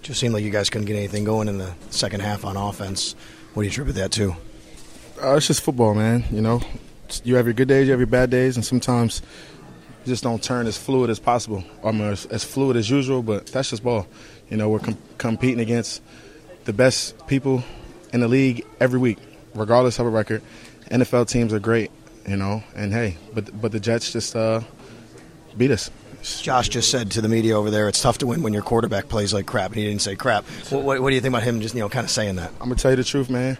Just seemed like you guys couldn't get anything going in the second half on offense. What do you attribute that to? It's just football, man. You know, you have your good days, you have your bad days, and sometimes you just don't turn as fluid as possible. I mean, as fluid as usual, but that's just ball. You know, we're competing against the best people in the league every week, regardless of a record. NFL teams are great, you know, and hey, but the Jets just beat us. Josh just said to the media over there, it's tough to win when your quarterback plays like crap, and he didn't say crap. What do you think about him just, you know, kind of saying that? I'm going to tell you the truth, man.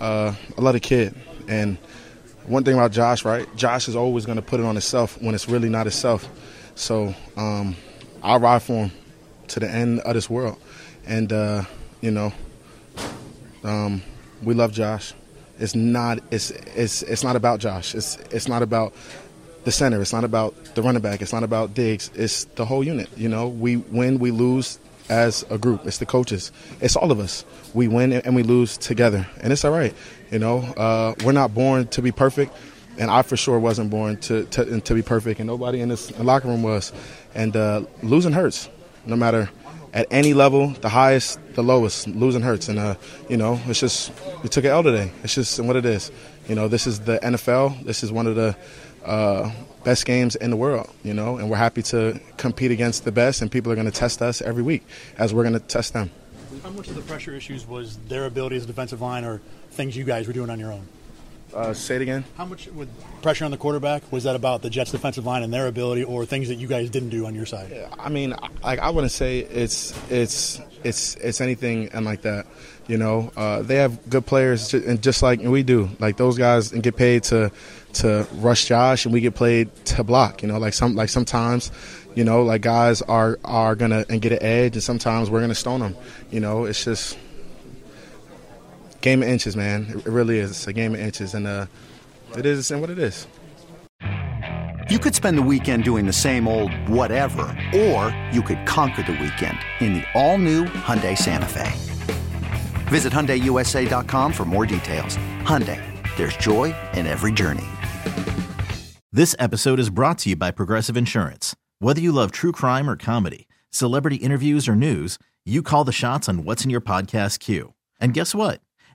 I love the kid. And one thing about Josh, right, Josh is always going to put it on himself when it's really not himself. So I'll ride for him to the end of this world. And, you know, we love Josh. It's not about Josh. It's not about the center. It's not about the running back. It's not about Diggs. It's the whole unit. You know, we win, we lose as a group. It's the coaches. It's all of us. We win and we lose together, and it's all right. You know, we're not born to be perfect, and I for sure wasn't born to be perfect, and nobody in this locker room was. And losing hurts, no matter at any level, the highest, the lowest, losing hurts. And, you know, it's just we took an L today. It's just what it is. You know, this is the NFL. This is one of the best games in the world, you know, and we're happy to compete against the best, and people are going to test us every week as we're going to test them. How much of the pressure issues was their ability as a defensive line or things you guys were doing on your own? Say it again. How much with pressure on the quarterback was that about the Jets' defensive line and their ability, or things that you guys didn't do on your side? Yeah, I mean, I wouldn't say it's anything and like that. You know, they have good players, and just like we do. Like those guys and get paid to rush Josh, and we get paid to block. You know, sometimes, you know, like guys are gonna and get an edge, and sometimes we're gonna stone them. You know, it's just. Game of inches, man. It really is. It's a game of inches, and it is and what it is. You could spend the weekend doing the same old whatever, or you could conquer the weekend in the all-new Hyundai Santa Fe. Visit HyundaiUSA.com for more details. Hyundai, there's joy in every journey. This episode is brought to you by Progressive Insurance. Whether you love true crime or comedy, celebrity interviews or news, you call the shots on what's in your podcast queue. And guess what?